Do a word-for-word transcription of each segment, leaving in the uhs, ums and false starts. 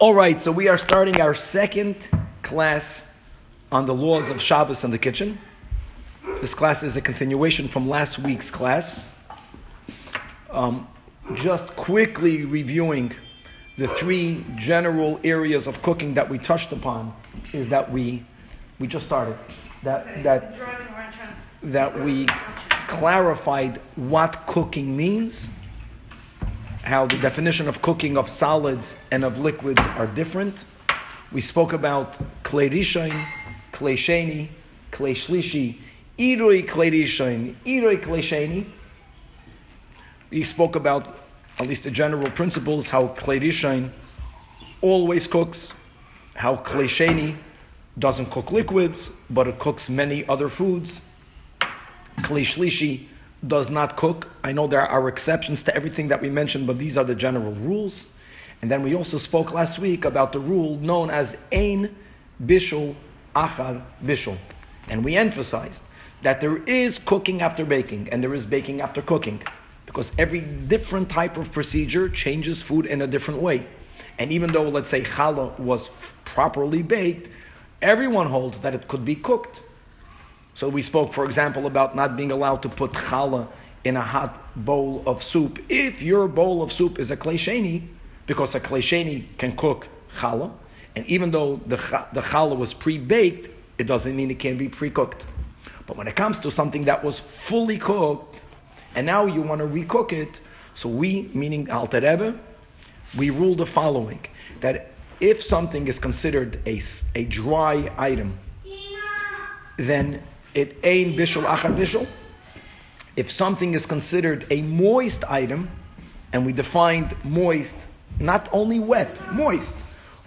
All right, so we are starting our second class on the laws of Shabbos in the kitchen. This class is a continuation from last week's class. Um, just quickly reviewing the three general areas of cooking that we touched upon is that we we just started that that that we clarified what cooking means. How the definition of cooking of solids and of liquids are different. We spoke about Klei Rishon, Klei Sheni, Klei Shlishi, Iruy Klei Rishon, Iruy Klei Sheni. We spoke about at least the general principles, how Klei Rishon always cooks, how Klei Sheni doesn't cook liquids, but it cooks many other foods. Klei Shlishi does not cook. I know there are exceptions to everything that we mentioned, but these are the general rules. And then we also spoke last week about the rule known as Ein Bishul Achar Bishul. And we emphasized that there is cooking after baking, and there is baking after cooking, because every different type of procedure changes food in a different way. And even though, let's say, challah was properly baked, everyone holds that it could be cooked. So we spoke, for example, about not being allowed to put challah in a hot bowl of soup if your bowl of soup is a Klei Sheni, because a Klei Sheni can cook challah, and even though the the challah was pre-baked, it doesn't mean it can be pre-cooked. But when it comes to something that was fully cooked, and now you want to re-cook it, so we, meaning Al Terebe, we rule the following, that if something is considered a, a dry item, then it ain't bishul achar bishul. If something is considered a moist item, and we defined moist, not only wet, moist.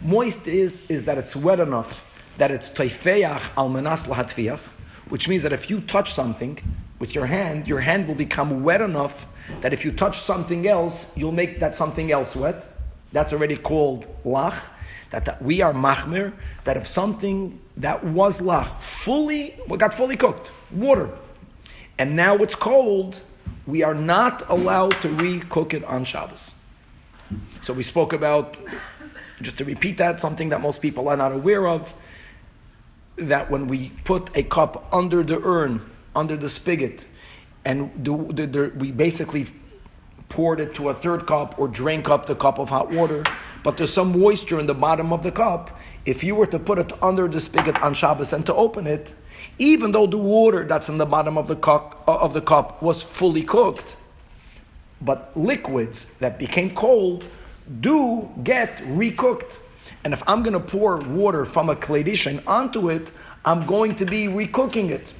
Moist is, is that it's wet enough that it's tofeach al menas lahatveach, which means that if you touch something with your hand, your hand will become wet enough that if you touch something else, you'll make that something else wet. That's already called lach. That, that we are machmir, that if something that was lach fully, well, got fully cooked, water, and now it's cold, we are not allowed to re-cook it on Shabbos. So we spoke about, just to repeat that, something that most people are not aware of, that when we put a cup under the urn, under the spigot, and do, do, do, we basically poured it to a third cup or drank up the cup of hot water, but there's some moisture in the bottom of the cup. If you were to put it under the spigot on Shabbos and to open it, even though the water that's in the bottom of the cup, of the cup was fully cooked, but liquids that became cold do get recooked. And if I'm going to pour water from a claydition onto it, I'm going to be recooking it.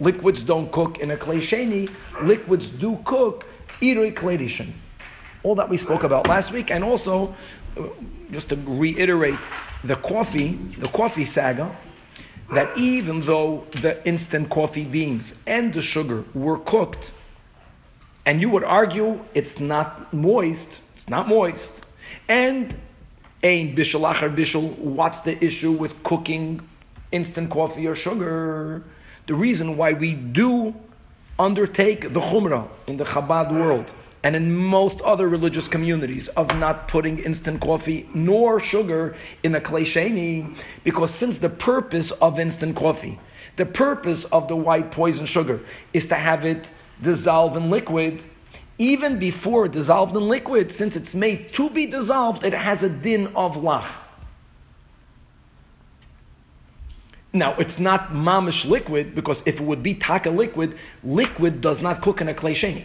Liquids don't cook in a Klei Sheni. Liquids do cook. Iruy Klei Rishon. All that we spoke about last week, and also, just to reiterate, the coffee, the coffee saga, that even though the instant coffee beans and the sugar were cooked, and you would argue it's not moist, it's not moist, and ein bishul achar bishul, what's the issue with cooking instant coffee or sugar? The reason why we do undertake the chumrah in the Chabad world and in most other religious communities of not putting instant coffee nor sugar in a Klei Sheni, because since the purpose of instant coffee, the purpose of the white poison sugar is to have it dissolve in liquid, even before dissolved in liquid, since it's made to be dissolved, it has a din of lach. Now, it's not mamish liquid, because if it would be taka liquid, liquid does not cook in a Klei Sheni.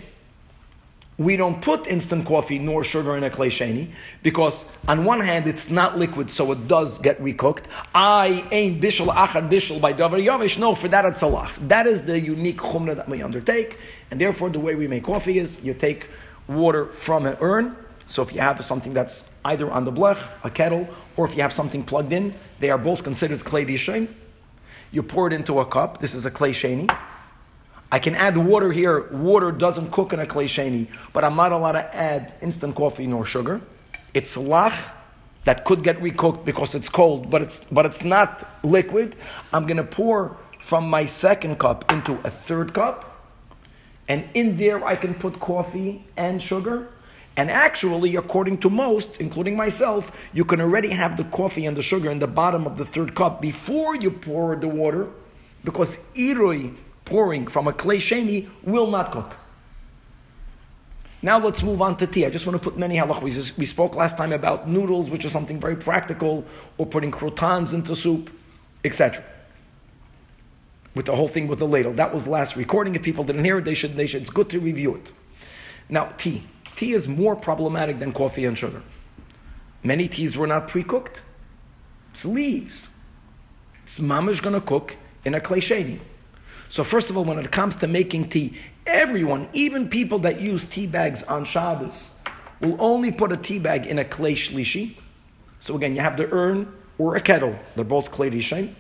We don't put instant coffee nor sugar in a Klei Sheni, because on one hand, it's not liquid, so it does get recooked. I ain't bishul achar bishul by Dover Yavish. No, for that it's a lach. That is the unique chumrah that we undertake. And therefore, the way we make coffee is you take water from an urn. So if you have something that's either on the blech, a kettle, or if you have something plugged in, they are both considered Klei Rishon. You pour it into a cup. This is a Klei Sheni. I can add water here. Water doesn't cook in a Klei Sheni, but I'm not allowed to add instant coffee nor sugar. It's lach that could get recooked because it's cold, but it's but it's not liquid. I'm going to pour from my second cup into a third cup, and in there I can put coffee and sugar, And actually, according to most, including myself, you can already have the coffee and the sugar in the bottom of the third cup before you pour the water, because Iruy pouring from a Klei Sheni will not cook. Now let's move on to tea. I just want to put many halachos. We spoke last time about noodles, which is something very practical, or putting croutons into soup, et cetera. With the whole thing with the ladle. That was the last recording. If people didn't hear it, they should, they should. It's good to review it. Now, tea. Tea is more problematic than coffee and sugar. Many teas were not pre-cooked. It's leaves. It's mamish going to cook in a Klei Sheni. So first of all, when it comes to making tea, everyone, even people that use tea bags on Shabbos, will only put a tea bag in a Klei Shlishi. So again, you have the urn or a kettle. They're both clay dishon.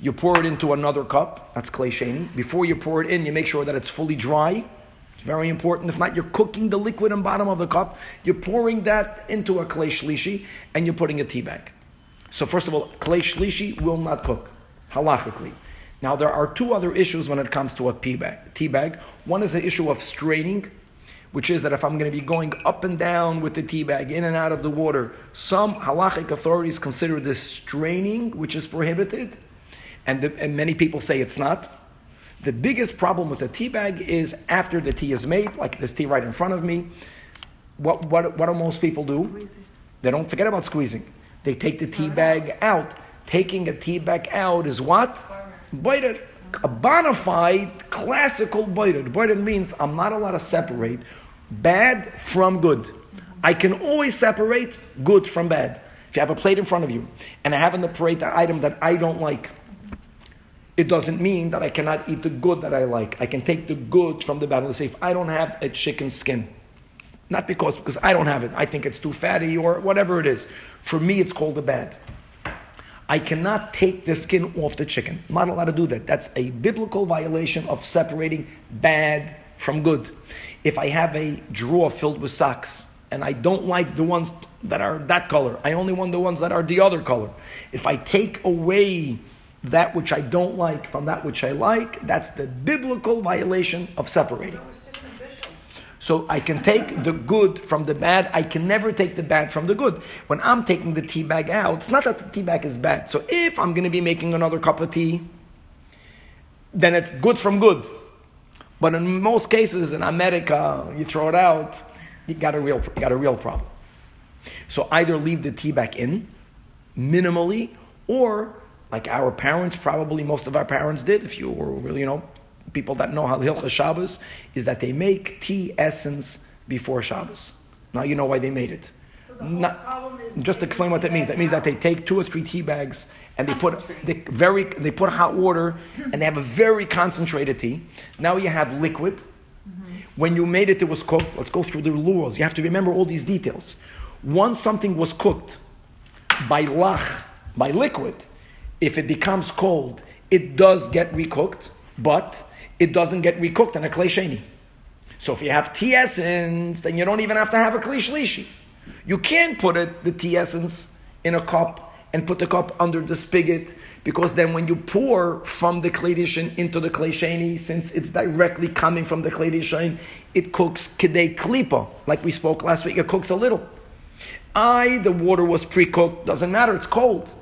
You pour it into another cup. That's Klei Sheni. Before you pour it in, you make sure that it's fully dry. It's very important. If not, you're cooking the liquid in bottom of the cup. You're pouring that into a Klei Shlishi and you're putting a tea bag. So first of all, Klei Shlishi will not cook, halachically. Now, there are two other issues when it comes to a tea bag. Tea bag. One is the issue of straining, which is that if I'm going to be going up and down with the tea bag, in and out of the water, some halachic authorities consider this straining, which is prohibited. And, the, and many people say it's not. The biggest problem with a tea bag is after the tea is made, like this tea right in front of me, what, what, what do most people do? They don't forget about squeezing. They take the tea bag out. Taking a tea bag out is what? Boited. A bona fide, classical boited. Boited means I'm not allowed to separate bad from good. I can always separate good from bad. If you have a plate in front of you, and I have on the plate an item that I don't like, it doesn't mean that I cannot eat the good that I like. I can take the good from the bad. Let's say if I don't have a chicken skin, not because, because I don't have it, I think it's too fatty or whatever it is. For me, it's called the bad. I cannot take the skin off the chicken. I'm not allowed to do that. That's a biblical violation of separating bad from good. If I have a drawer filled with socks, and I don't like the ones that are that color, I only want the ones that are the other color. If I take away that which I don't like from that which I like, that's the biblical violation of separating. So I can take the good from the bad. I can never take the bad from the good. When I'm taking the tea bag out, it's not that the tea bag is bad. So if I'm going to be making another cup of tea, then it's good from good. But in most cases, in America, you throw it out, you got a real, you got a real problem. So either leave the tea bag in, minimally, or like our parents, probably most of our parents did, if you were, you know, people that know Hilchos Shabbos, is that they make tea essence before Shabbos. Now you know why they made it. So Not, just explain what that means. That means that they take two or three tea bags and they put they very they put hot water and they have a very concentrated tea. Now you have liquid. Mm-hmm. When you made it, it was cooked. Let's go through the rules. You have to remember all these details. Once something was cooked by lach, by liquid, if it becomes cold, it does get recooked, but it doesn't get recooked in a Klei Sheni. So if you have tea essence, then you don't even have to have a Klei Shlishi. You can put it, the tea essence, in a cup and put the cup under the spigot, because then when you pour from the claydition into the Klei Sheni, since it's directly coming from the Klei Rishon, it cooks kedei klipa, like we spoke last week. It cooks a little. I, the water was pre-cooked, doesn't matter, it's cold.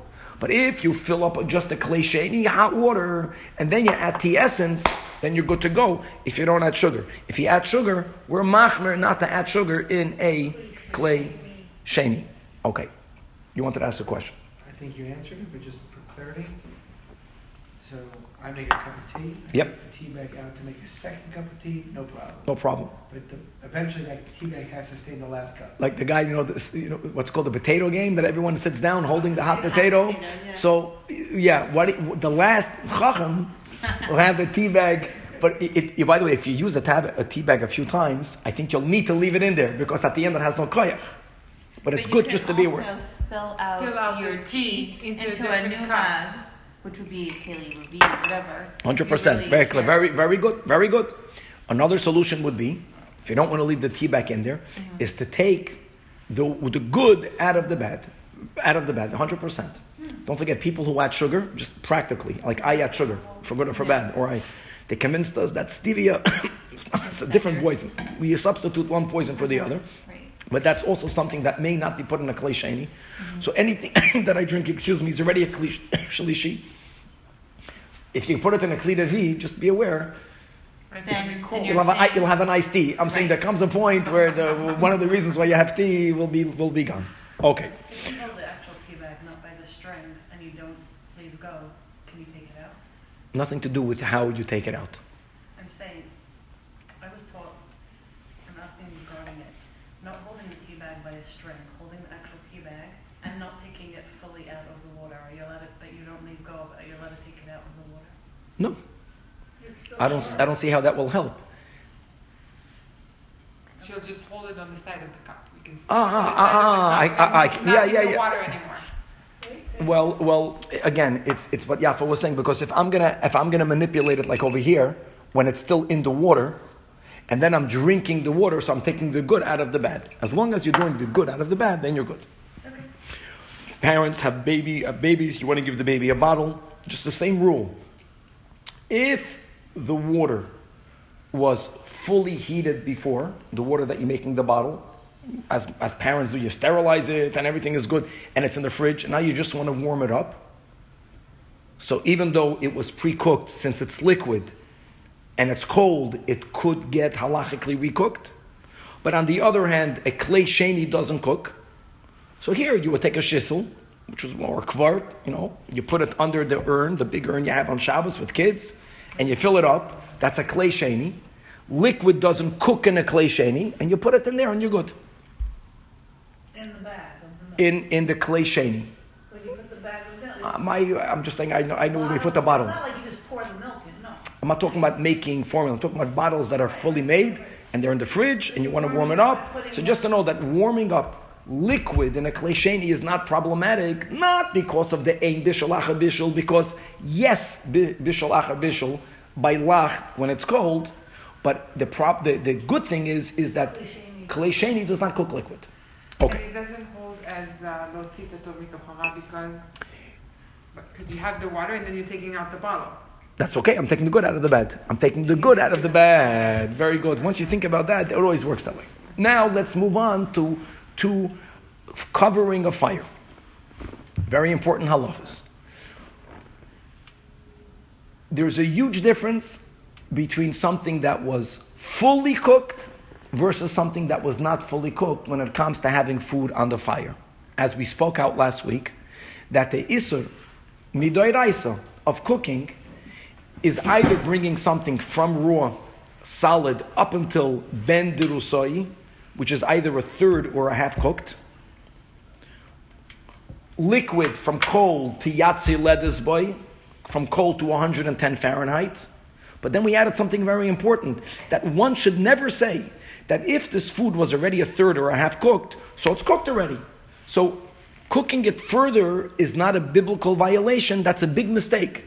But if you fill up just a Klei Sheni hot water and then you add tea essence, then you're good to go if you don't add sugar. If you add sugar, we're machmir not to add sugar in a Klei Sheni. Okay. You wanted to ask a question? I think you answered it, but just for clarity. So I make a cup of tea. I yep. Take the tea bag out to make a second cup of tea. No problem. No problem. But the, eventually, that tea bag has to stay in the last cup. Like the guy, you know, the, you know, what's called the potato game, that everyone sits down holding the hot yeah, potato. Hot potato yeah. So yeah, what the last chacham will have the tea bag. But it, it, by the way, if you use a, tab, a tea bag a few times, I think you'll need to leave it in there because at the end it has no koyach. But, but it's good just to be aware. You can also spill out, spill out your tea into, into a new mug, which would be Kelly, would be whatever. Hundred percent, very clear, very, very good, very good. Another solution would be, if you don't want to leave the tea back in there, mm-hmm. is to take the the good out of the bad, out of the bad. Hundred percent. Mm. Don't forget, people who add sugar, just practically, like I add sugar for good or for yeah. bad, or I, they convinced us that stevia, it's, not, it's a different poison. We substitute one poison for the other. Right. But that's also something that may not be put in a Klei Sheni. Mm-hmm. So anything that I drink, excuse me, is already a Klei Shlishi. If you put it in a Klei Davi, just be aware. Right. Then cool. you'll, have an, you'll have an iced tea. I'm saying right. there comes a point where the, one of the reasons why you have tea will be will be gone. Okay. If you hold the actual tea bag, not by the string, and you don't leave go, can you take it out? Nothing to do with how you take it out. I'm saying, I was taught, I'm asking regarding it, not holding the tea bag by a string, holding the actual tea bag, and not taking it fully out of the water. Are you allowed to, but you don't leave go, but you're allowed to take it out of the water? No. I don't. I don't see how that will help. She'll just hold it on the side of the cup. You can. Ah, ah, I, I, I, yeah, yeah, yeah. Water anymore. Well, well. Again, it's it's what Yafa was saying, because if I'm gonna if I'm gonna manipulate it like over here when it's still in the water, and then I'm drinking the water, so I'm taking the good out of the bad. As long as you're doing the good out of the bad, then you're good. Okay. Parents have baby uh, babies. You want to give the baby a bottle. Just the same rule. If the water was fully heated before, the water that you're making the bottle, as as parents do, you sterilize it and everything is good, and it's in the fridge, and now you just want to warm it up. So even though it was pre-cooked, since it's liquid and it's cold, it could get halachically recooked. But on the other hand, a Klei Sheni doesn't cook. So here you would take a shissel, which is more kvart, you know, you put it under the urn, the big urn you have on Shabbos with kids, and you fill it up. That's a Klei Sheni. Liquid doesn't cook in a Klei Sheni, and you put it in there, and you're good. In the bag. In in the Klei Sheni. So you put the bag in the uh, my, I'm just saying. I know. I know. Well, we put the bottle. It's not like you just pour the milk in. No. I'm not talking about making formula. I'm talking about bottles that are fully made and they're in the fridge, and you want to warm it up. So just to know that warming up liquid in a Klei Sheni is not problematic, not because of the Ein Bishul Achar Bishul, because yes, Bishul Achar Bishul by lach when it's cold, but the prop the, the good thing is is that Klei Sheni does not cook liquid. Okay. And it doesn't hold as lo tzita tovi tochara because because you have the water and then you're taking out the bottle. That's okay. I'm taking the good out of the bad. I'm taking the good out of the bad. Very good. Once you think about that, it always works that way. Now let's move on to. to covering a fire. Very important halachas. There's a huge difference between something that was fully cooked versus something that was not fully cooked when it comes to having food on the fire. As we spoke out last week, that the isur, mido raisa, of cooking is either bringing something from raw, solid, up until ben dirusoyi, which is either a third or a half cooked. Liquid from cold to yatsi ledis boy, from cold to one hundred ten Fahrenheit. But then we added something very important, that one should never say that if this food was already a third or a half cooked, so it's cooked already. So cooking it further is not a biblical violation. That's a big mistake.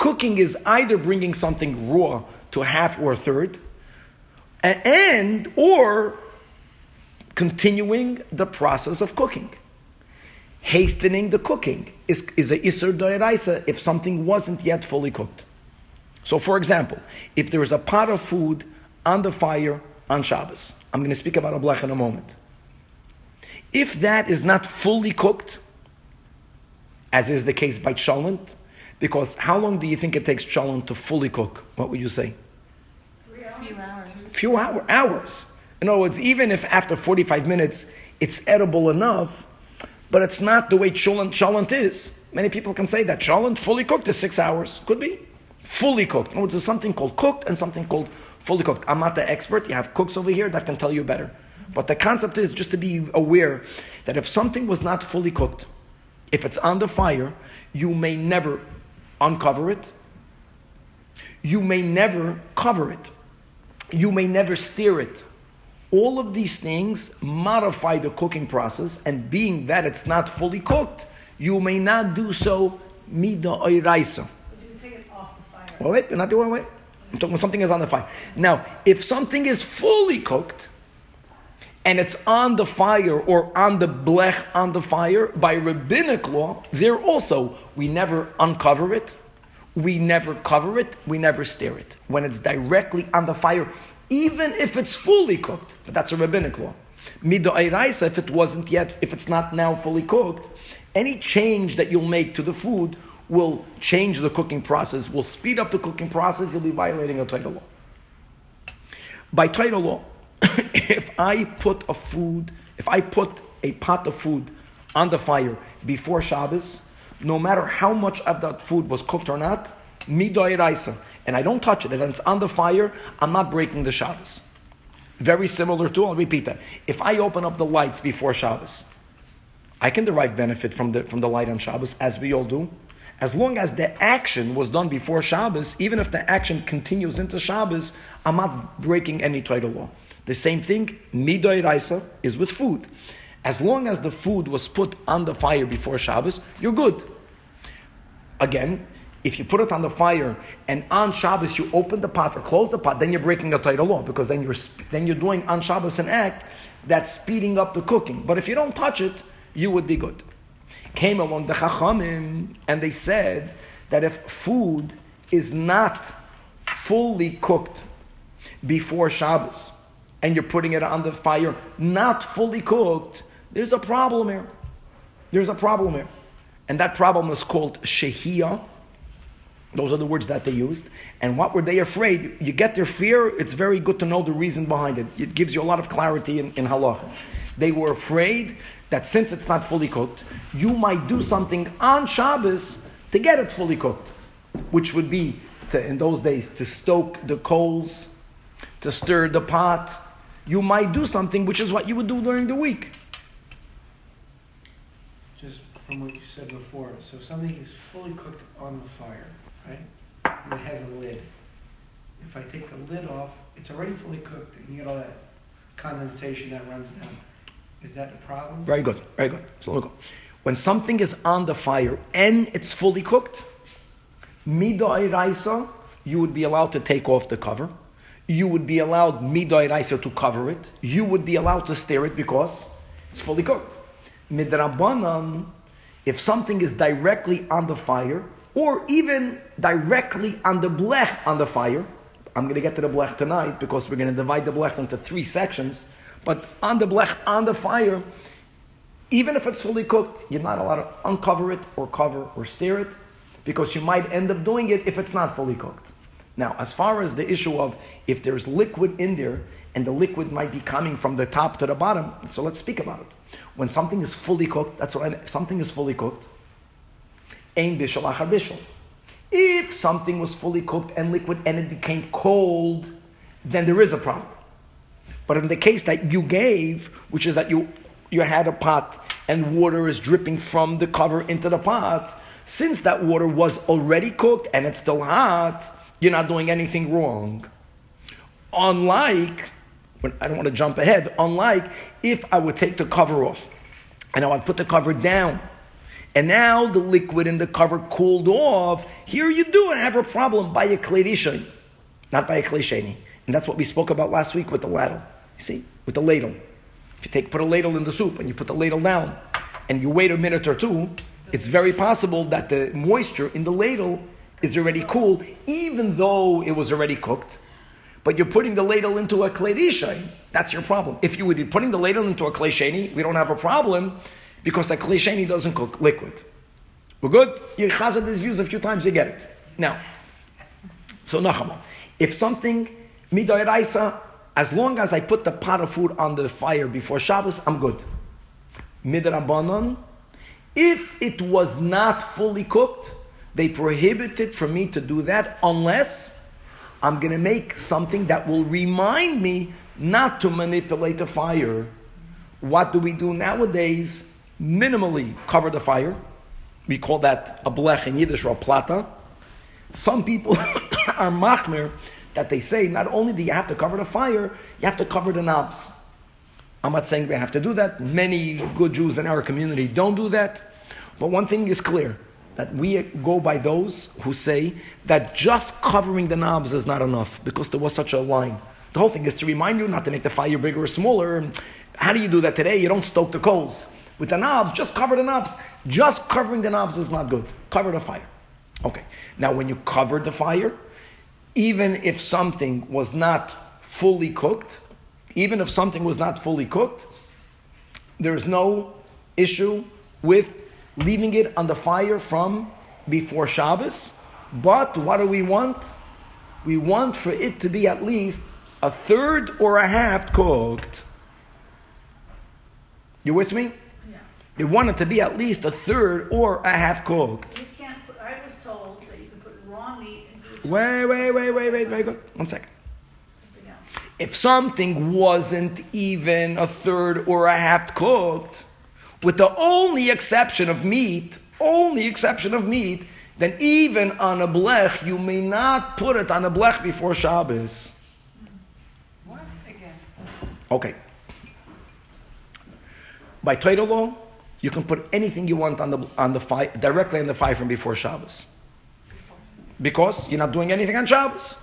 Cooking is either bringing something raw to a half or a third, and or continuing the process of cooking. Hastening the cooking is, is a isur d'oraisa if something wasn't yet fully cooked. So for example, if there is a pot of food on the fire on Shabbos, I'm going to speak about a blech in a moment. If that is not fully cooked, as is the case by cholent, because how long do you think it takes cholent to fully cook? What would you say? Three hours. Few hour, hours. In other words, even if after forty-five minutes it's edible enough, but it's not the way cholent, cholent is. Many people can say that cholent fully cooked is six hours. Could be. Fully cooked. In other words, there's something called cooked and something called fully cooked. I'm not the expert. You have cooks over here that can tell you better. But the concept is just to be aware that if something was not fully cooked, if it's on the fire, you may never uncover it. You may never cover it. You may never stir it. All of these things modify the cooking process, and being that it's not fully cooked, you may not do so midah oraisa. But you can take it off the fire. Wait, wait, not the one way. I'm talking about something is on the fire. Now, if something is fully cooked, and it's on the fire or on the blech on the fire, by rabbinic law, there also, we never uncover it, we never cover it, we never stir it. When it's directly on the fire, even if it's fully cooked, but that's a rabbinic law. mido raisa, if it wasn't yet, if it's not now fully cooked, any change that you'll make to the food will change the cooking process, will speed up the cooking process, you'll be violating a Torah law. By Torah law, if I put a food, if I put a pot of food on the fire before Shabbos, no matter how much of that food was cooked or not, mido raisa, and I don't touch it, and it's on the fire, I'm not breaking the Shabbos. Very similar to, I'll repeat that, if I open up the lights before Shabbos, I can derive benefit from the from the light on Shabbos, as we all do. As long as the action was done before Shabbos, even if the action continues into Shabbos, I'm not breaking any Torah law. The same thing, mido raisa, is with food. As long as the food was put on the fire before Shabbos, you're good. Again, if you put it on the fire and on Shabbos you open the pot or close the pot, then you're breaking a Torah law, because then you're then you're doing on Shabbos an act that's speeding up the cooking. But if you don't touch it, you would be good. Came along the Chachamim and they said that if food is not fully cooked before Shabbos and you're putting it on the fire, not fully cooked, there's a problem here. There's a problem here. And that problem is called Shehiyah. Those are the words that they used. And what were they afraid? You get their fear, it's very good to know the reason behind it. It gives you a lot of clarity in, in halacha. They were afraid that since it's not fully cooked, you might do something on Shabbos to get it fully cooked, which would be, to, in those days, to stoke the coals, to stir the pot. You might do something, which is what you would do during the week. Just from what you said before, so if something is fully cooked on the fire, right, and it has a lid, if I take the lid off, it's already fully cooked, and you get all that condensation that runs down. Is that a problem? Very good, very good. So when something is on the fire and it's fully cooked, mido raisa, you would be allowed to take off the cover. You would be allowed mido raisa to cover it. You would be allowed to stir it because it's fully cooked. Midrabanan, if something is directly on the fire or even directly on the blech on the fire, I'm going to get to the blech tonight because we're going to divide the blech into three sections. But on the blech, on the fire, even if it's fully cooked, you're not allowed to uncover it or cover or stir it, because you might end up doing it if it's not fully cooked. Now, as far as the issue of if there's liquid in there and the liquid might be coming from the top to the bottom, so let's speak about it. When something is fully cooked, that's what I mean, if something is fully cooked, Ein Bishul Achar Bishul. If something was fully cooked and liquid and it became cold, then there is a problem. But in the case that you gave, which is that you you had a pot and water is dripping from the cover into the pot, since that water was already cooked and it's still hot, you're not doing anything wrong. Unlike, I don't want to jump ahead, unlike if I would take the cover off and I would put the cover down and now the liquid in the cover cooled off, here you do have a problem by a Klei Rishon, not by a Klei Sheni. And that's what we spoke about last week with the ladle. See, with the ladle. If you take put a ladle in the soup and you put the ladle down and you wait a minute or two, it's very possible that the moisture in the ladle is already cool, even though it was already cooked. But you're putting the ladle into a Klei Rishon. That's your problem. If you would be putting the ladle into a Klei Sheni, we don't have a problem because a Klei Sheni doesn't cook liquid. We're good? You chazed these views a few times, you get it. Now, so nachama. If something, mido raisa, as long as I put the pot of food on the fire before Shabbos, I'm good. Midrabanan, if it was not fully cooked, they prohibit it for me to do that unless I'm going to make something that will remind me not to manipulate the fire. What do we do nowadays? Minimally cover the fire. We call that a blech in Yiddish or a plata. Some people are machmir, that they say, not only do you have to cover the fire, you have to cover the knobs. I'm not saying they have to do that. Many good Jews in our community don't do that. But one thing is clear, that we go by those who say that just covering the knobs is not enough, because there was such a line. The whole thing is to remind you not to make the fire bigger or smaller. How do you do that today? You don't stoke the coals. With the knobs, just cover the knobs. Just covering the knobs is not good. Cover the fire. Okay. Now, when you cover the fire, even if something was not fully cooked, even if something was not fully cooked, there is no issue with leaving it on the fire from before Shabbos. But what do we want? We want for it to be at least a third or a half cooked. You with me? Yeah. You want it to be at least a third or a half cooked. You can't put, I was told that you can put raw meat into the... Wait, wait, wait, wait, wait, very good. One second. If something wasn't even a third or a half cooked, with the only exception of meat, only exception of meat, then even on a blech, you may not put it on a blech before Shabbos. What again? Okay. By Torah law, you can put anything you want on the on the fire, directly on the fire from before Shabbos, because you're not doing anything on Shabbos.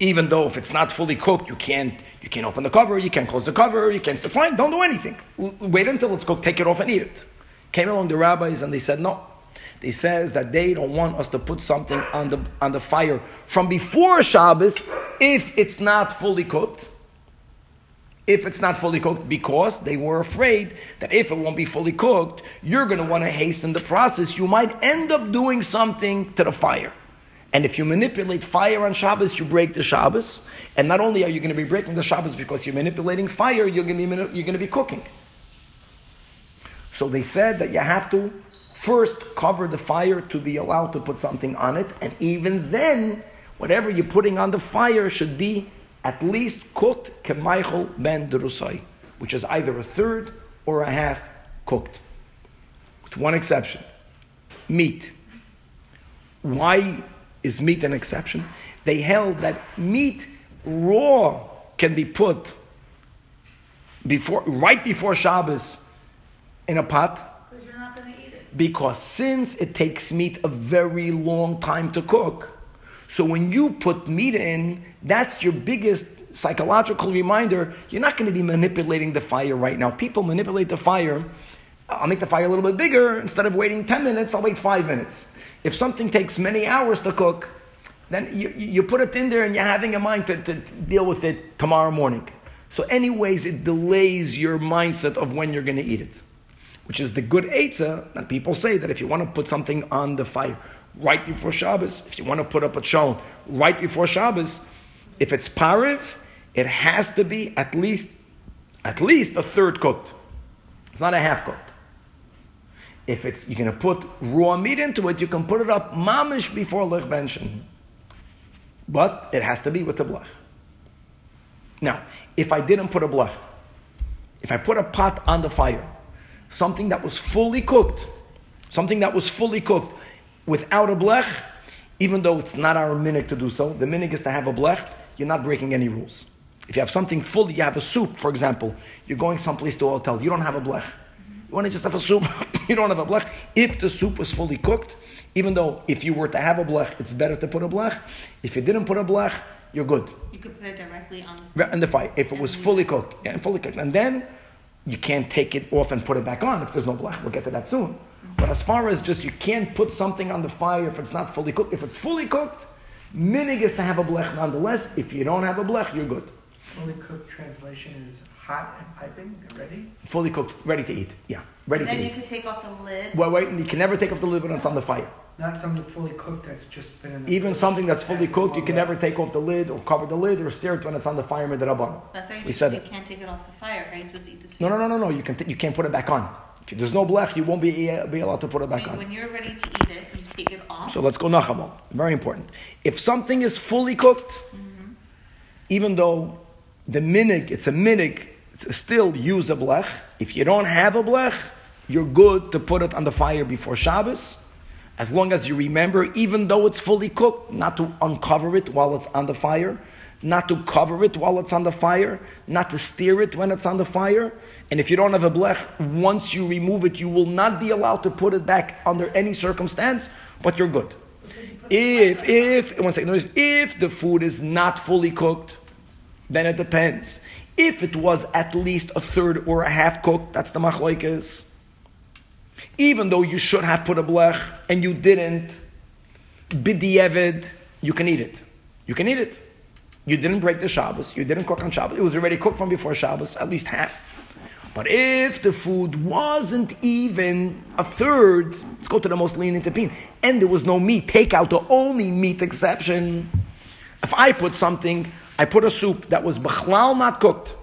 Even though if it's not fully cooked, you can't you can't open the cover, you can't close the cover, you can't stop frying. Don't do anything. Wait until it's cooked, take it off and eat it. Came along the rabbis and they said no. They says that they don't want us to put something on the on the fire from before Shabbos if it's not fully cooked. If it's not fully cooked, because they were afraid that if it won't be fully cooked, you're going to want to hasten the process. You might end up doing something to the fire. And if you manipulate fire on Shabbos, you break the Shabbos. And not only are you going to be breaking the Shabbos because you're manipulating fire, you're going to be, you're going to be cooking. So they said that you have to first cover the fire to be allowed to put something on it. And even then, whatever you're putting on the fire should be at least cooked k'ma'achal ben dirusoyi, which is either a third or a half cooked. With one exception, meat. Why is meat an exception? They held that meat raw can be put before, right before Shabbos in a pot. Because you're not going to eat it. Because since it takes meat a very long time to cook, so when you put meat in, that's your biggest psychological reminder. You're not going to be manipulating the fire right now. People manipulate the fire. I'll make the fire a little bit bigger. Instead of waiting ten minutes, I'll wait five minutes. If something takes many hours to cook, then you, you put it in there and you're having a mind to, to deal with it tomorrow morning. So anyways, it delays your mindset of when you're going to eat it, which is the good eitzah that people say that if you want to put something on the fire right before Shabbos, if you want to put up a cholent right before Shabbos, if it's pariv, it has to be at least, at least a third cooked. It's not a half cooked. If it's you're going to put raw meat into it, you can put it up mamish before lach benchen. But it has to be with the blech. Now, if I didn't put a blech, if I put a pot on the fire, something that was fully cooked, something that was fully cooked without a blech, even though it's not our minhag to do so, the minhag is to have a blech, you're not breaking any rules. If you have something full, you have a soup, for example, you're going someplace to a hotel, you don't have a blech. You want to just have a soup, you don't have a blech. If the soup was fully cooked, even though if you were to have a blech, it's better to put a blech. If you didn't put a blech, you're good. You could put it directly on the fire. On the fire, if it was fully cooked. Yeah, fully cooked. And then you can't take it off and put it back on if there's no blech. We'll get to that soon. Mm-hmm. But as far as just you can't put something on the fire if it's not fully cooked. If it's fully cooked, minhag is to have a blech nonetheless. If you don't have a blech, you're good. Fully cooked translation is hot and piping, ready? Fully cooked, ready to eat. Yeah, ready to eat. And then you can take off the lid. Well, wait, you can never take off the lid when it's on the fire. Not something fully cooked that's just been in the Even something that's fully cooked, you can never take off the lid or cover the lid or stir it when it's on the fire. We said it. You can't take it off the fire, right? You're supposed to eat the soup. No, no, no, no, no. You, can t- you can't put it back on. If there's no blech, you won't be, uh, be allowed to put it back on. So when you're ready to eat it, you take it off. So let's go nachamol. Very important. If something is fully cooked, mm-hmm. even though the minhag, it's a minhag, it's still use a blech. If you don't have a blech, you're good to put it on the fire before Shabbos, as long as you remember, even though it's fully cooked, not to uncover it while it's on the fire, not to cover it while it's on the fire, not to stir it when it's on the fire. And if you don't have a blech, once you remove it, you will not be allowed to put it back under any circumstance, but you're good. If, if, one second, if the food is not fully cooked, then it depends. If it was at least a third or a half cooked, that's the machlokes. Even though you should have put a blech and you didn't, b'di'evid, you can eat it. You can eat it. You didn't break the Shabbos. You didn't cook on Shabbos. It was already cooked from before Shabbos, at least half. But if the food wasn't even a third, let's go to the most lenient opinion, and there was no meat, take out the only meat exception. If I put something, I put a soup that was bichlal not cooked,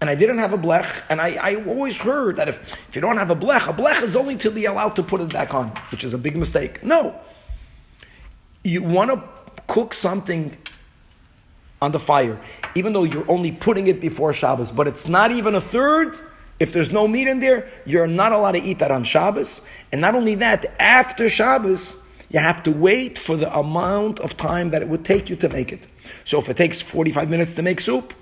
and I didn't have a blech, and I, I always heard that if, if you don't have a blech, a blech is only to be allowed to put it back on, which is a big mistake. No. You want to cook something on the fire, even though you're only putting it before Shabbos, but it's not even a third. If there's no meat in there, you're not allowed to eat that on Shabbos. And not only that, after Shabbos, you have to wait for the amount of time that it would take you to make it. So if it takes forty-five minutes to make soup,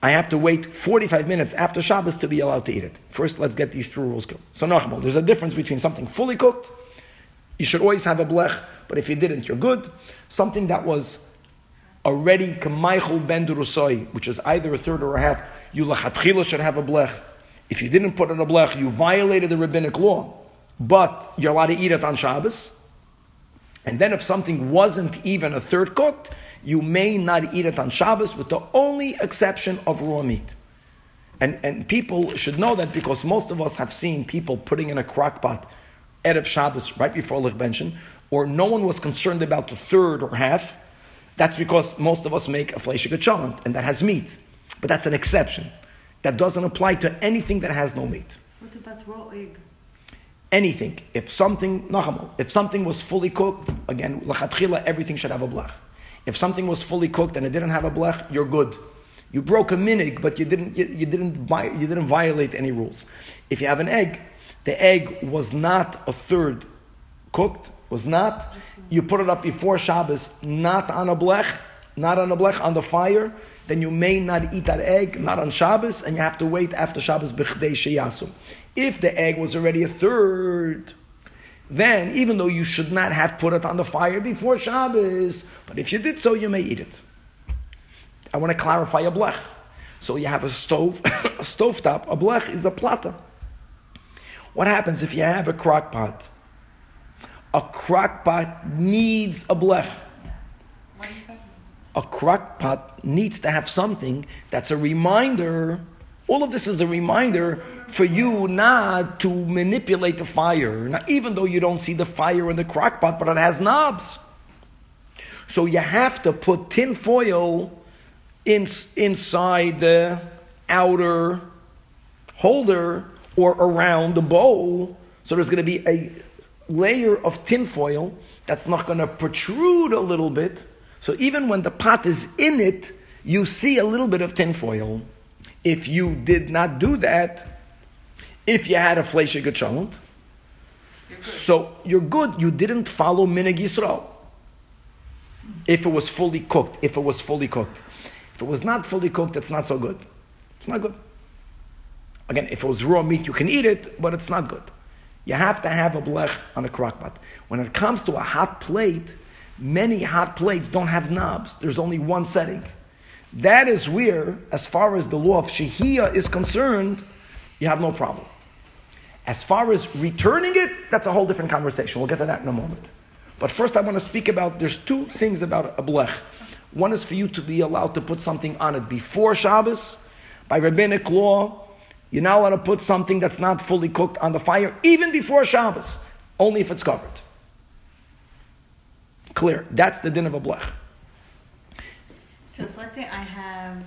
I have to wait forty-five minutes after Shabbos to be allowed to eat it. First, let's get these two rules going. So Nachmal, there's a difference between something fully cooked, you should always have a blech, but if you didn't, you're good. Something that was already k'ma'achal ben dirusoyi, which is either a third or a half, you lachatchila should have a blech. If you didn't put in a blech, you violated the rabbinic law, but you're allowed to eat it on Shabbos. And then if something wasn't even a third cooked, you may not eat it on Shabbos, with the only exception of raw meat. And and people should know that, because most of us have seen people putting in a crock pot Erev Shabbos right before Lich Benshin, or no one was concerned about the third or half. That's because most of us make a fleshig cholent, and that has meat. But that's an exception. That doesn't apply to anything that has no meat. What about raw egg? Anything. If something, nachamal, if something was fully cooked, again, lachatchila, everything should have a blech. If something was fully cooked and it didn't have a blech, you're good. You broke a minhag, but you didn't, you, you didn't, you didn't violate any rules. If you have an egg, the egg was not a third cooked, was not. You put it up before Shabbos, not on a blech, not on a blech, on the fire, then you may not eat that egg, not on Shabbos, and you have to wait after Shabbos b'chdei sheyasu. If the egg was already a third, then even though you should not have put it on the fire before Shabbos, but if you did so, you may eat it. I want to clarify a blech. So you have a stove, a stove top, a blech is a plata. What happens if you have a crock pot? A crock pot needs a blech. A crock pot needs to have something that's a reminder. All of this is a reminder for you not to manipulate the fire. Now, even though you don't see the fire in the crock pot, but it has knobs. So you have to put tin foil in, inside the outer holder or around the bowl. So there's going to be a layer of tin foil that's not going to protrude a little bit. So even when the pot is in it, you see a little bit of tin foil. If you did not do that, if you had a fleshig cholent, so you're good. You didn't follow minhag Yisrael. If it was fully cooked, if it was fully cooked, if it was not fully cooked, it's not so good. It's not good. Again, if it was raw meat, you can eat it, but it's not good. You have to have a blech on a crock pot. When it comes to a hot plate, many hot plates don't have knobs. There's only one setting. That is where, as far as the law of Shehiyah is concerned, you have no problem. As far as returning it, that's a whole different conversation. We'll get to that in a moment. But first I want to speak about, there's two things about a blech. One is for you to be allowed to put something on it before Shabbos. By rabbinic law, you're not allowed to put something that's not fully cooked on the fire, even before Shabbos, only if it's covered. Clear. That's the din of a blech. So if, let's say I have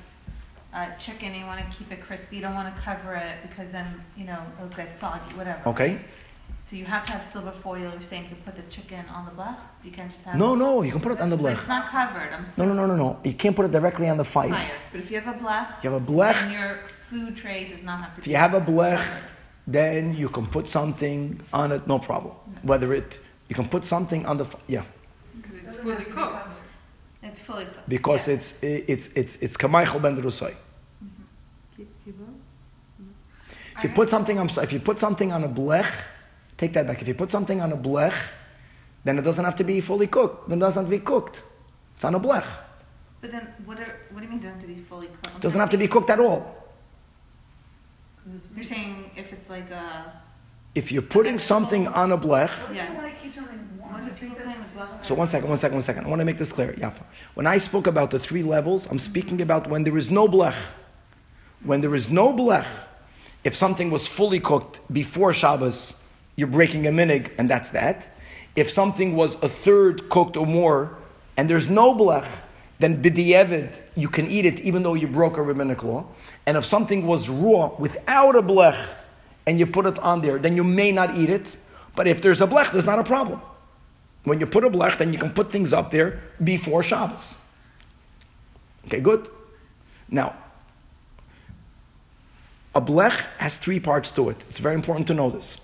uh, chicken and you want to keep it crispy, you don't want to cover it because then, you know, it'll get soggy, whatever. Okay. So you have to have silver foil, you're saying, to put the chicken on the blech? You can't just have... No, no, you can put it on the blech. It's not covered, I'm sorry. No, no, no, no, no. You can't put it directly on the fire. fire. But if you have a blech, you have a blech, then your food tray does not have to be... If you have a blech, covered. Then you can put something on it, no problem. No. Whether it... You can put something on the... Yeah. Because it's fully cooked. It's fully cooked. Because yes. it's it's it's k'ma'achal ben dirusoyi. If you put something, I'm sorry, if you put something on a blech, take that back. If you put something on a blech, then it doesn't have to be fully cooked. Then it doesn't have to be cooked. It's on a blech. But then what are what do you mean doesn't have to be fully cooked? It doesn't have to be cooked at all. You're saying if it's like a if you're putting something on a blech, yeah. So one second, one second, one second. I want to make this clear. When I spoke about the three levels, I'm speaking about when there is no blech. When there is no blech, If something was fully cooked before Shabbos, you're breaking a minhag, and that's that. If something was a third cooked or more, and there's no blech, then b'di'evid, you can eat it even though you broke a rabbinic law. And if something was raw without a blech, and you put it on there, then you may not eat it. But if there's a blech, there's not a problem. When you put a blech, then you can put things up there before Shabbos. Okay, good. Now, a blech has three parts to it. It's very important to know this.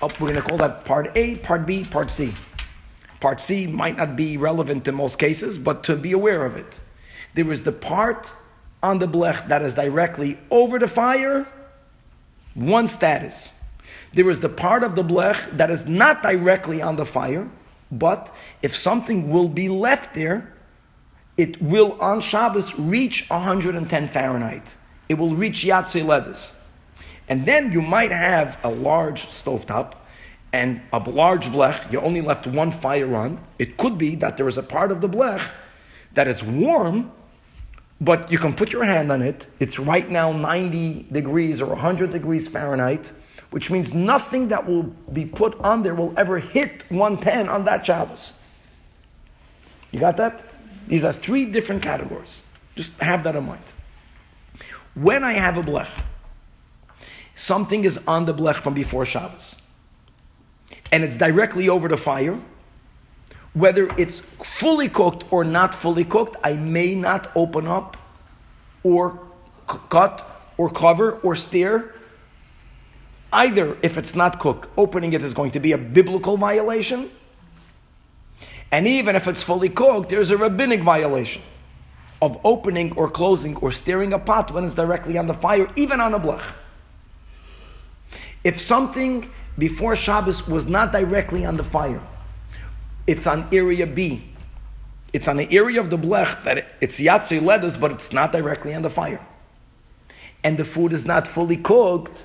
Up, we're going to call that part A, part B, part C. Part C might not be relevant in most cases, but to be aware of it. There is the part on the blech that is directly over the fire, one status. There is the part of the blech that is not directly on the fire, but if something will be left there, it will on Shabbos reach one hundred ten Fahrenheit. It will reach Yatzei Ledes. And then you might have a large stovetop and a large blech. You only left one fire on. It could be that there is a part of the blech that is warm, but you can put your hand on it. It's right now ninety degrees or one hundred degrees Fahrenheit, which means nothing that will be put on there will ever hit one ten on that Shabbos. You got that? These are three different categories. Just have that in mind. When I have a blech, something is on the blech from before Shabbos, and it's directly over the fire, whether it's fully cooked or not fully cooked, I may not open up or c- cut or cover or stir. Either if it's not cooked, opening it is going to be a biblical violation, and even if it's fully cooked, there's a rabbinic violation of opening or closing or stirring a pot when it's directly on the fire, even on a blech. If something before Shabbos was not directly on the fire, it's on area B. It's on the area of the blech that it's Yatzei Ledes, but it's not directly on the fire. And the food is not fully cooked,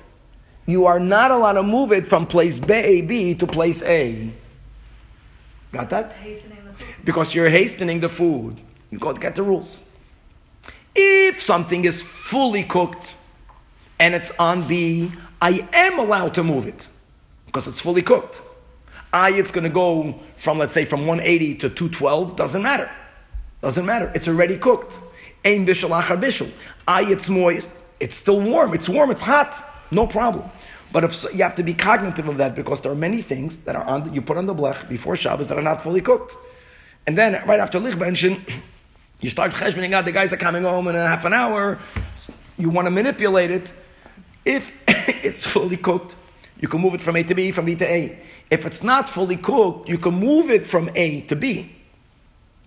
you are not allowed to move it from place B, B to place A. Got that? Because you're hastening the food. You got to get the rules. If something is fully cooked and it's on B, I am allowed to move it because it's fully cooked. I, it's going to go from, let's say, from one eighty to two twelve. Doesn't matter. Doesn't matter. It's already cooked. Ein Bishul Achar Bishul. I, it's moist. It's still warm. It's warm. It's hot. No problem. But if so, you have to be cognitive of that, because there are many things that are on the, you put on the blech before Shabbos that are not fully cooked. And then right after Lich Benshin, you start cheshbening out. The guys are coming home in a half an hour. You want to manipulate it. If it's fully cooked, you can move it from A to B, from B to A. If it's not fully cooked, you can move it from A to B.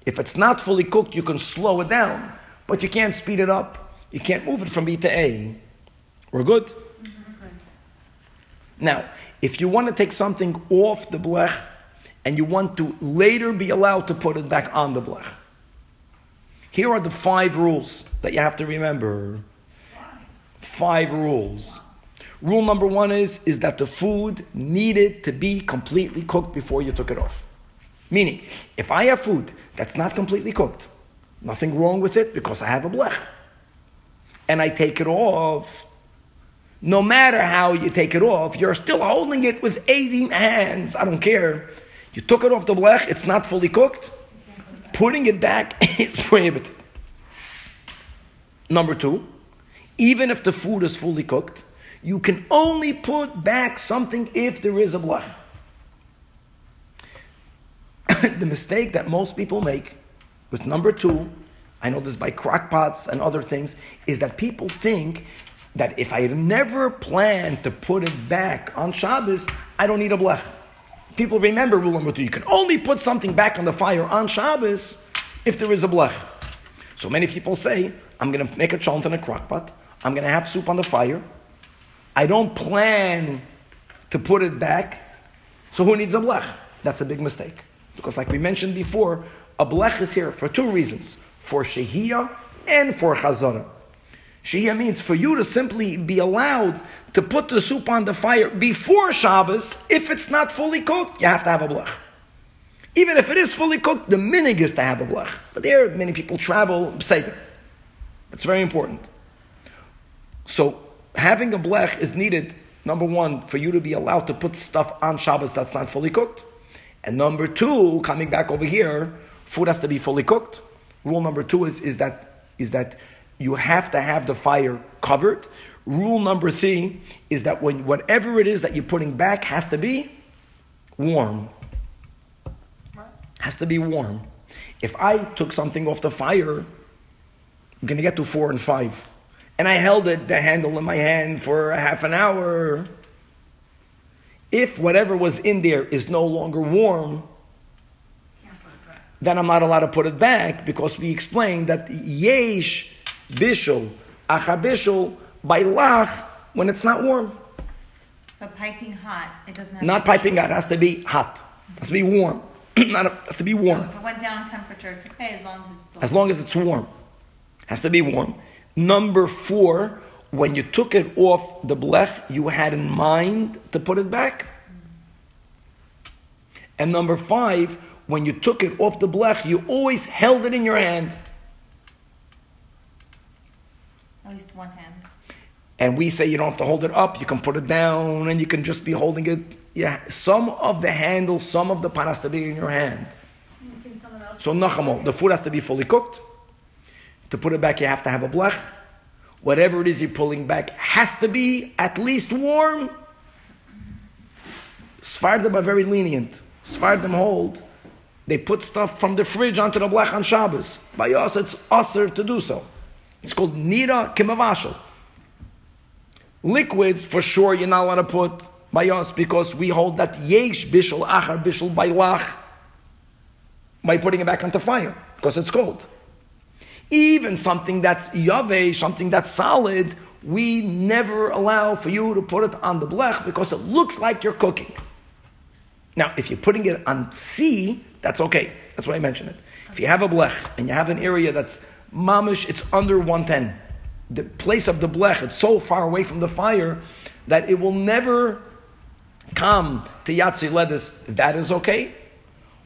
If it's not fully cooked, you can slow it down, but you can't speed it up. You can't move it from B to A. We're good? Mm-hmm. Now, if you want to take something off the blech and you want to later be allowed to put it back on the blech, here are the five rules that you have to remember. Five rules. Rule number one is, is that the food needed to be completely cooked before you took it off. Meaning, if I have food that's not completely cooked, nothing wrong with it because I have a blech, and I take it off, no matter how you take it off, you're still holding it with eighteen hands. I don't care. You took it off the blech, it's not fully cooked. Putting it back is prohibited. Number two, even if the food is fully cooked, you can only put back something if there is a blech. The mistake that most people make with number two, I know this by crockpots and other things, is that people think that if I never plan to put it back on Shabbos, I don't need a blech. People remember rule number two. You can only put something back on the fire on Shabbos if there is a blech. So many people say, I'm going to make a cholent in a crockpot. I'm going to have soup on the fire. I don't plan to put it back. So who needs a blech? That's a big mistake. Because like we mentioned before, a blech is here for two reasons. For Shehiyah and for Chazorah. Shehiyah means for you to simply be allowed to put the soup on the fire before Shabbos. If it's not fully cooked, you have to have a blech. Even if it is fully cooked, the minhag is to have a blech. But there, many people travel, Seder. It's very important. So having a blech is needed, number one, for you to be allowed to put stuff on Shabbos that's not fully cooked. And number two, coming back over here, food has to be fully cooked. Rule number two is, is that is that you have to have the fire covered. Rule number three is that when whatever it is that you're putting back has to be warm. Has to be warm. If I took something off the fire, I'm going to get to four and five. And I held it, the handle in my hand for a half an hour. If whatever was in there is no longer warm, then I'm not allowed to put it back, because we explained that yesh bishul achar bishul by lach when it's not warm. But piping hot, it doesn't have not to piping hot, it has to be hot. It has to be warm. Not a, has to be warm. So if it went down temperature, it's okay as long as it's warm. As long as it's warm. Has to be warm. Number four, when you took it off the blech, you had in mind to put it back. Mm-hmm. And number five, when you took it off the blech, you always held it in your hand. At least one hand. And we say you don't have to hold it up. You can put it down and you can just be holding it. Yeah, some of the handle, some of the pan has to be in your hand. So nachamo, the food has to be fully cooked. To put it back, you have to have a blech. Whatever it is you're pulling back has to be at least warm. Sefardim are very lenient. Sefardim hold. They put stuff from the fridge onto the blech on Shabbos. By us, it's usher to do so. It's called nireh k'mevashel. Liquids, for sure, you're not allowed to put by us, because we hold that yesh bishul achar bishul by lach by putting it back onto fire because it's cold. Even something that's yaveh, something that's solid, we never allow for you to put it on the blech because it looks like you're cooking. Now, if you're putting it on sea, that's okay. That's why I mentioned it. If you have a blech and you have an area that's mamish, it's under one ten. The place of the blech, it's so far away from the fire that it will never come to Yatsi Ledis, that is okay.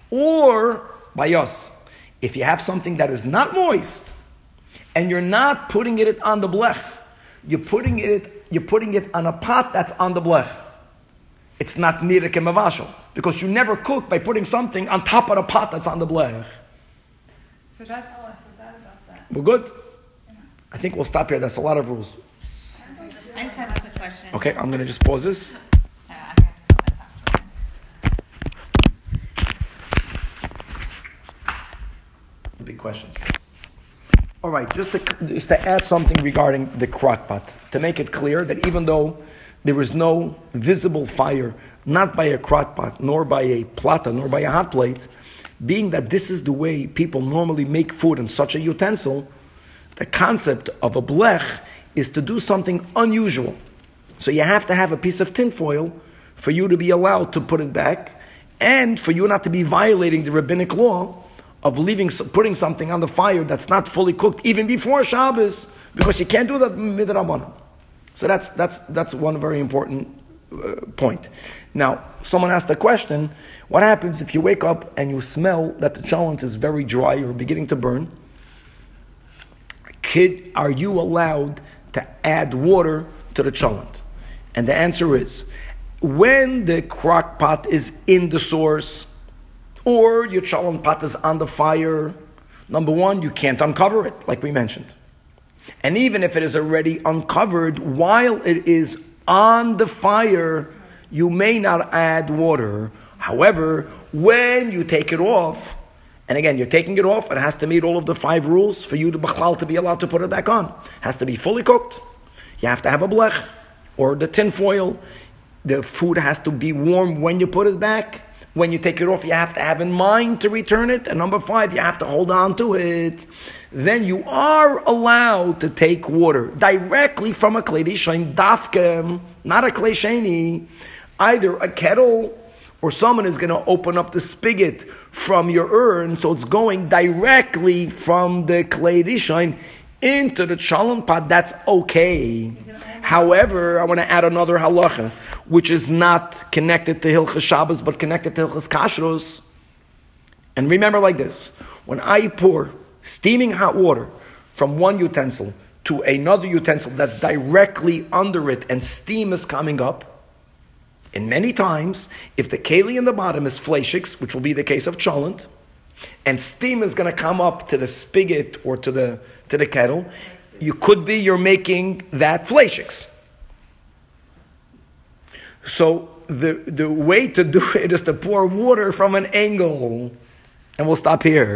Or, by us, if you have something that is not moist, and you're not putting it on the blech, you're putting it, you're putting it on a pot that's on the blech. It's not nireh k'mevashel, because you never cook by putting something on top of a pot that's on the blech. So that's all I forgot about that. We're good? Yeah. I think we'll stop here. That's a lot of rules. I just have a quick question. Okay, I'm going to just pause this. Big questions. All right, just to, just to add something regarding the crock pot, to make it clear that even though there is no visible fire, not by a crock pot, nor by a plata, nor by a hot plate, being that this is the way people normally make food in such a utensil, the concept of a blech is to do something unusual. So you have to have a piece of tinfoil for you to be allowed to put it back, and for you not to be violating the rabbinic law of leaving, putting something on the fire that's not fully cooked, even before Shabbos, because you can't do that midrabanan. So that's that's that's one very important uh, point. Now, someone asked a question: what happens if you wake up and you smell that the cholent is very dry or beginning to burn? Kid, are you allowed to add water to the cholent? And the answer is, when the crock pot is in the source, or your cholent pot is on the fire, number one, you can't uncover it, like we mentioned. And even if it is already uncovered, while it is on the fire, you may not add water. However, when you take it off, and again, you're taking it off, it has to meet all of the five rules for you to b'chlal to be allowed to put it back on. It has to be fully cooked. You have to have a blech, or the tinfoil. The food has to be warm when you put it back. When you take it off, you have to have in mind to return it. And number five, you have to hold on to it. Then you are allowed to take water directly from a Klei Rishon dafkem, not a Klei Sheni. Either a kettle, or someone is going to open up the spigot from your urn, so it's going directly from the Klei Rishon into the cholent pot. That's okay. However, I want to add another halacha, which is not connected to Hilchas Shabbos, but connected to Hilchas Kashrus. And remember like this, when I pour steaming hot water from one utensil to another utensil that's directly under it and steam is coming up, and many times, if the keli in the bottom is fleshix, which will be the case of cholent, and steam is going to come up to the spigot or to the to the kettle, you could be you're making that fleshix. So the the way to do it is to pour water from an angle, and we'll stop here.